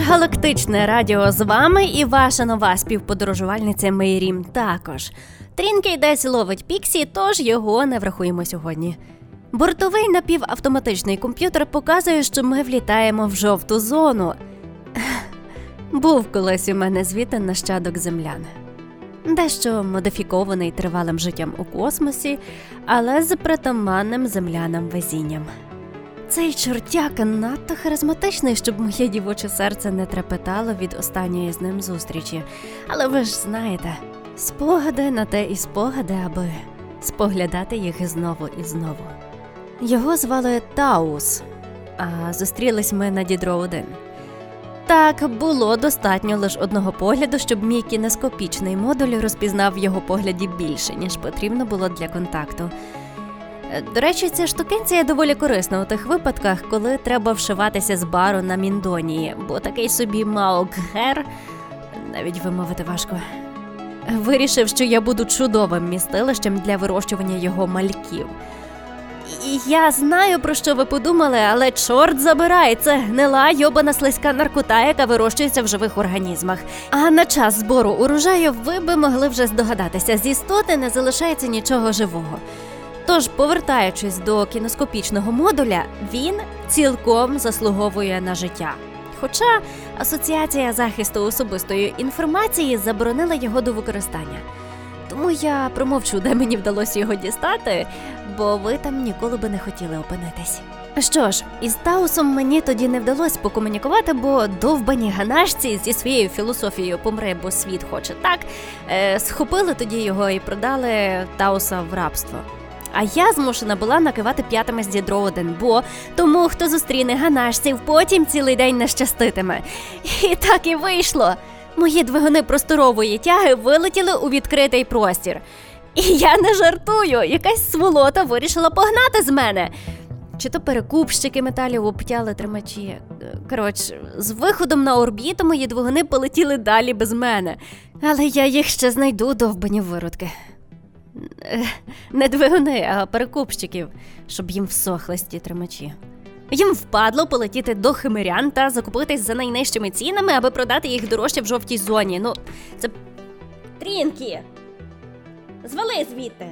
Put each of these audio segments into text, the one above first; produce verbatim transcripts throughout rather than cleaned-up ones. Міжгалактичне радіо з вами і ваша нова співподорожувальниця Мей Рім також. Трінки десь ловить Піксі, тож його не врахуємо сьогодні. Бортовий напівавтоматичний комп'ютер показує, що ми влітаємо в жовту зону. Був колись у мене звідти нащадок землян. Дещо модифікований тривалим життям у космосі, але з притаманним землянам везінням. Цей чортяка надто харизматичний, щоб моє дівоче серце не трепетало від останньої з ним зустрічі. Але ви ж знаєте, спогади на те і спогади, аби споглядати їх знову і знову. Його звали Таус, а зустрілись ми на Дідро один. Так, було достатньо лише одного погляду, щоб мій кінескопічний модуль розпізнав в його погляді більше, ніж потрібно було для контакту. До речі, ця штукенція доволі корисна у тих випадках, коли треба вшиватися з бару на Міндонії, бо такий собі Маук Гер, навіть вимовити важко, вирішив, що я буду чудовим містилищем для вирощування його мальків. І я знаю, про що ви подумали, але чорт забирай, це гнила йобана слизька наркота, яка вирощується в живих організмах. А на час збору урожаю ви би могли вже здогадатися, з істоти не залишається нічого живого. Тож, повертаючись до кіноскопічного модуля, він цілком заслуговує на життя. Хоча Асоціація захисту особистої інформації заборонила його до використання. Тому я промовчу, де мені вдалося його дістати, бо ви там ніколи би не хотіли опинитись. Що ж, із Таусом мені тоді не вдалося покомунікувати, бо довбані ганашці зі своєю філософією «помре, бо світ хоче так» е- схопили тоді його і продали Тауса в рабство. А я змушена була накивати п'ятами з Дідро один, бо тому, хто зустріне ганашців, потім цілий день не щаститиме. І так і вийшло. Мої двигуни просторової тяги вилетіли у відкритий простір. І я не жартую, якась сволота вирішила погнати з мене. Чи то перекупщики металів обтяли тримачі. Коротше, з виходом на орбіту мої двигуни полетіли далі без мене. Але я їх ще знайду, довбані виродки. Не двигуни, а перекупщиків, щоб їм всохлись ті тримачі. Їм впадло полетіти до химирян та закупитись за найнижчими цінами, аби продати їх дорожче в жовтій зоні. Ну, це... Трінки! Звали звідти!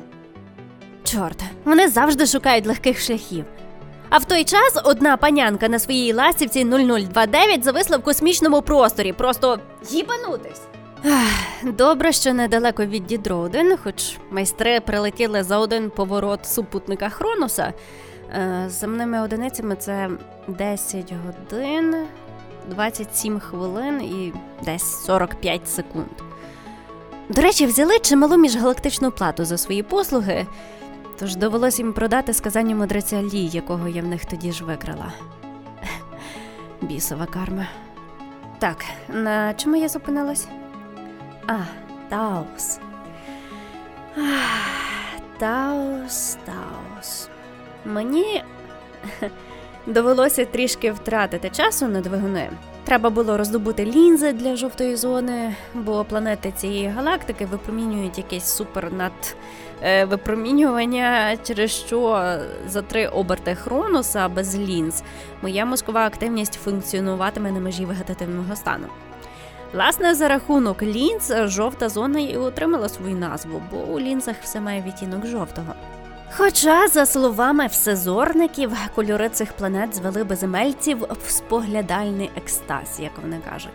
Чорт, вони завжди шукають легких шляхів. А в той час одна панянка на своїй ластівці нуль нуль двадцять дев'ять зависла в космічному просторі. Просто їбанутись! Добре, що недалеко від Дідро один, хоч майстри прилетіли за один поворот супутника Хроноса. З земними одиницями це десять годин, двадцять сім хвилин і десь сорок п'ять секунд. До речі, взяли чималу міжгалактичну плату за свої послуги, тож довелось їм продати сказання мудреця Лі, якого я в них тоді ж викрила. Бісова карма. Так, на чому я зупинилась? А, Таус. Ах, Таус, Таус. Мені довелося трішки втратити часу на двигуни. Треба було роздобути лінзи для жовтої зони, бо планети цієї галактики випромінюють якесь супернад випромінювання, через що за три оберти Хроноса без лінз моя мозкова активність функціонуватиме на межі вегетативного стану. Власне, за рахунок лінз жовта зона і отримала свою назву, бо у лінзах все має відтінок жовтого. Хоча, за словами всезорників, кольори цих планет звели безземельців в споглядальний екстаз, як вони кажуть.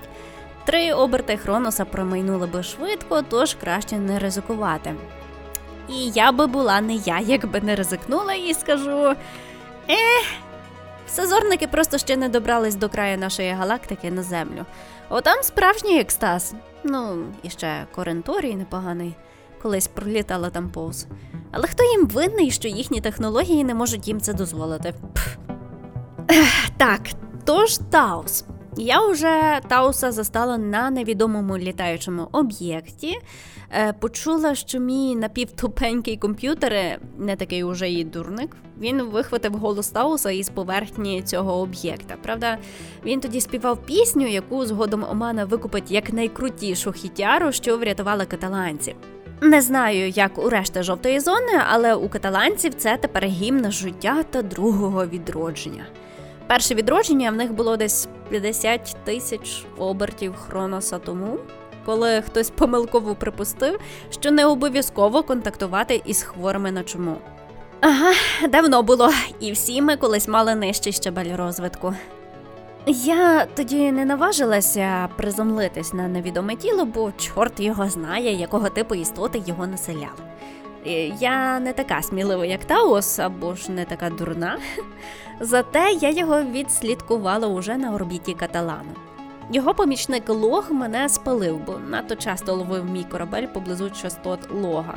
Три оберти Хроноса промайнули би швидко, тож краще не ризикувати. І я би була не я, якби не ризикнула і скажу... Ех, всезорники просто ще не добрались до краю нашої галактики на Землю. Отам справжній екстаз. Ну, і ще Коренторій непоганий. Колись пролітала там повз. Але хто їм винний, що їхні технології не можуть їм це дозволити? Пф. Так, тож Таус. Я вже Тауса застала на невідомому літаючому об'єкті. Е, почула, що мій напівтупенький комп'ютер, не такий уже і дурник, він вихватив голос Тауса із поверхні цього об'єкта. Правда, він тоді співав пісню, яку згодом Омана викупить як найкрутішу хітяру, що врятувала каталанців. Не знаю, як у решти жовтої зони, але у каталанців це тепер гімн життя та другого відродження. Перше відродження в них було десь п'ятдесят тисяч обертів Хроноса тому, коли хтось помилково припустив, що не обов'язково контактувати із хворими на чуму. Ага, давно було, і всі ми колись мали нижчий щабель розвитку. Я тоді не наважилася приземлитись на невідоме тіло, бо чорт його знає, якого типу істоти його населяли. Я не така смілива, як Таос, або ж не така дурна. Зате я його відслідкувала уже на орбіті Каталану. Його помічник Лог мене спалив, бо надто часто ловив мій корабель поблизу частот Лога.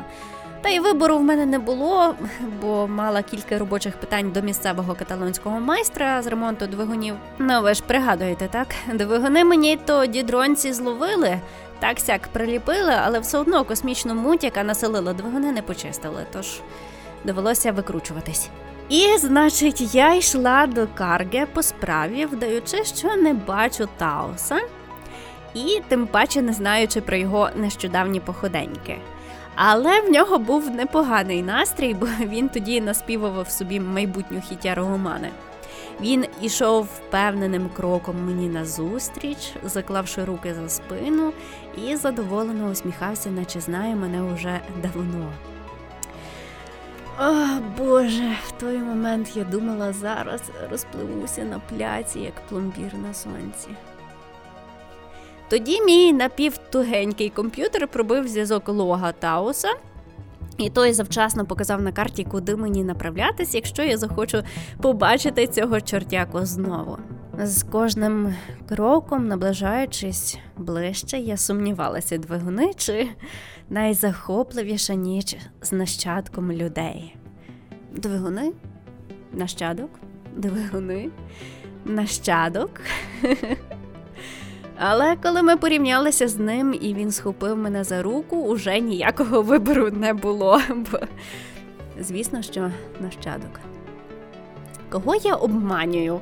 Та й вибору в мене не було, бо мала кілька робочих питань до місцевого каталонського майстра з ремонту двигунів. Ну ви ж пригадуєте, так? Двигуни мені то дідронці зловили, так-сяк приліпили, але все одно космічну муть, яка населила двигуни, не почистили, тож довелося викручуватись. І, значить, я йшла до Карге по справі, вдаючи, що не бачу Таоса, і тим паче не знаючи про його нещодавні походеньки. Але в нього був непоганий настрій, бо він тоді наспівував собі майбутню хітя Рогомана. Він ішов впевненим кроком мені назустріч, заклавши руки за спину, і задоволено усміхався, наче знає мене уже давно. О, Боже, в той момент я думала, зараз розпливуся на пляці, як пломбір на сонці. Тоді мій напівтугенький комп'ютер пробив зв'язок Лога Таоса, і той завчасно показав на карті, куди мені направлятись, якщо я захочу побачити цього чортяку знову. З кожним кроком, наближаючись ближче, я сумнівалася, двигуни чи найзахопливіша ніч з нащадком людей. Двигуни? Нащадок? Двигуни? Нащадок? Але коли ми порівнялися з ним, і він схопив мене за руку, уже ніякого вибору не було, бо, звісно, що нащадок. Кого я обманюю?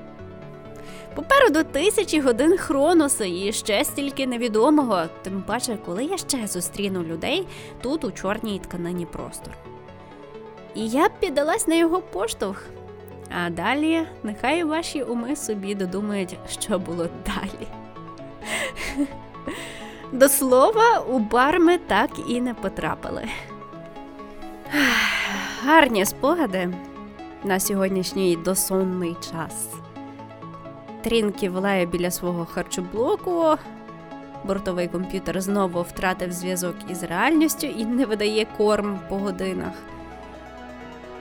Попереду тисячі годин Хроноса і ще стільки невідомого, тим паче, коли я ще зустріну людей тут, у чорній тканині простору. І я піддалась на його поштовх. А далі нехай ваші уми собі додумають, що було далі. До слова, у бар ми так і не потрапили. Гарні спогади на сьогоднішній досонний час. Трінки волає біля свого харчоблоку, бортовий комп'ютер знову втратив зв'язок із реальністю і не видає корм по годинах.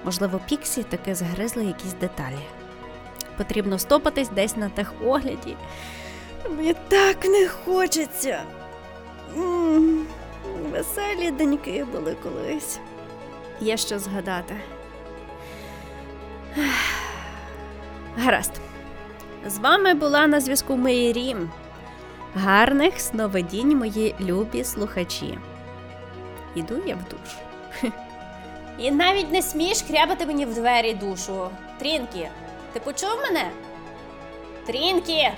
Можливо, Піксі таки загризли якісь деталі. Потрібно стопатись десь на техогляді. Мені так не хочеться. М-м-м, веселі деньки були колись. Є що згадати. Гаразд. З вами була на зв'язку Мей Рім. Гарних сновидінь, мої любі слухачі. Іду я в душ. І навіть не смієш крябати мені в двері душу. Трінкі, ти почув мене? Трінкі!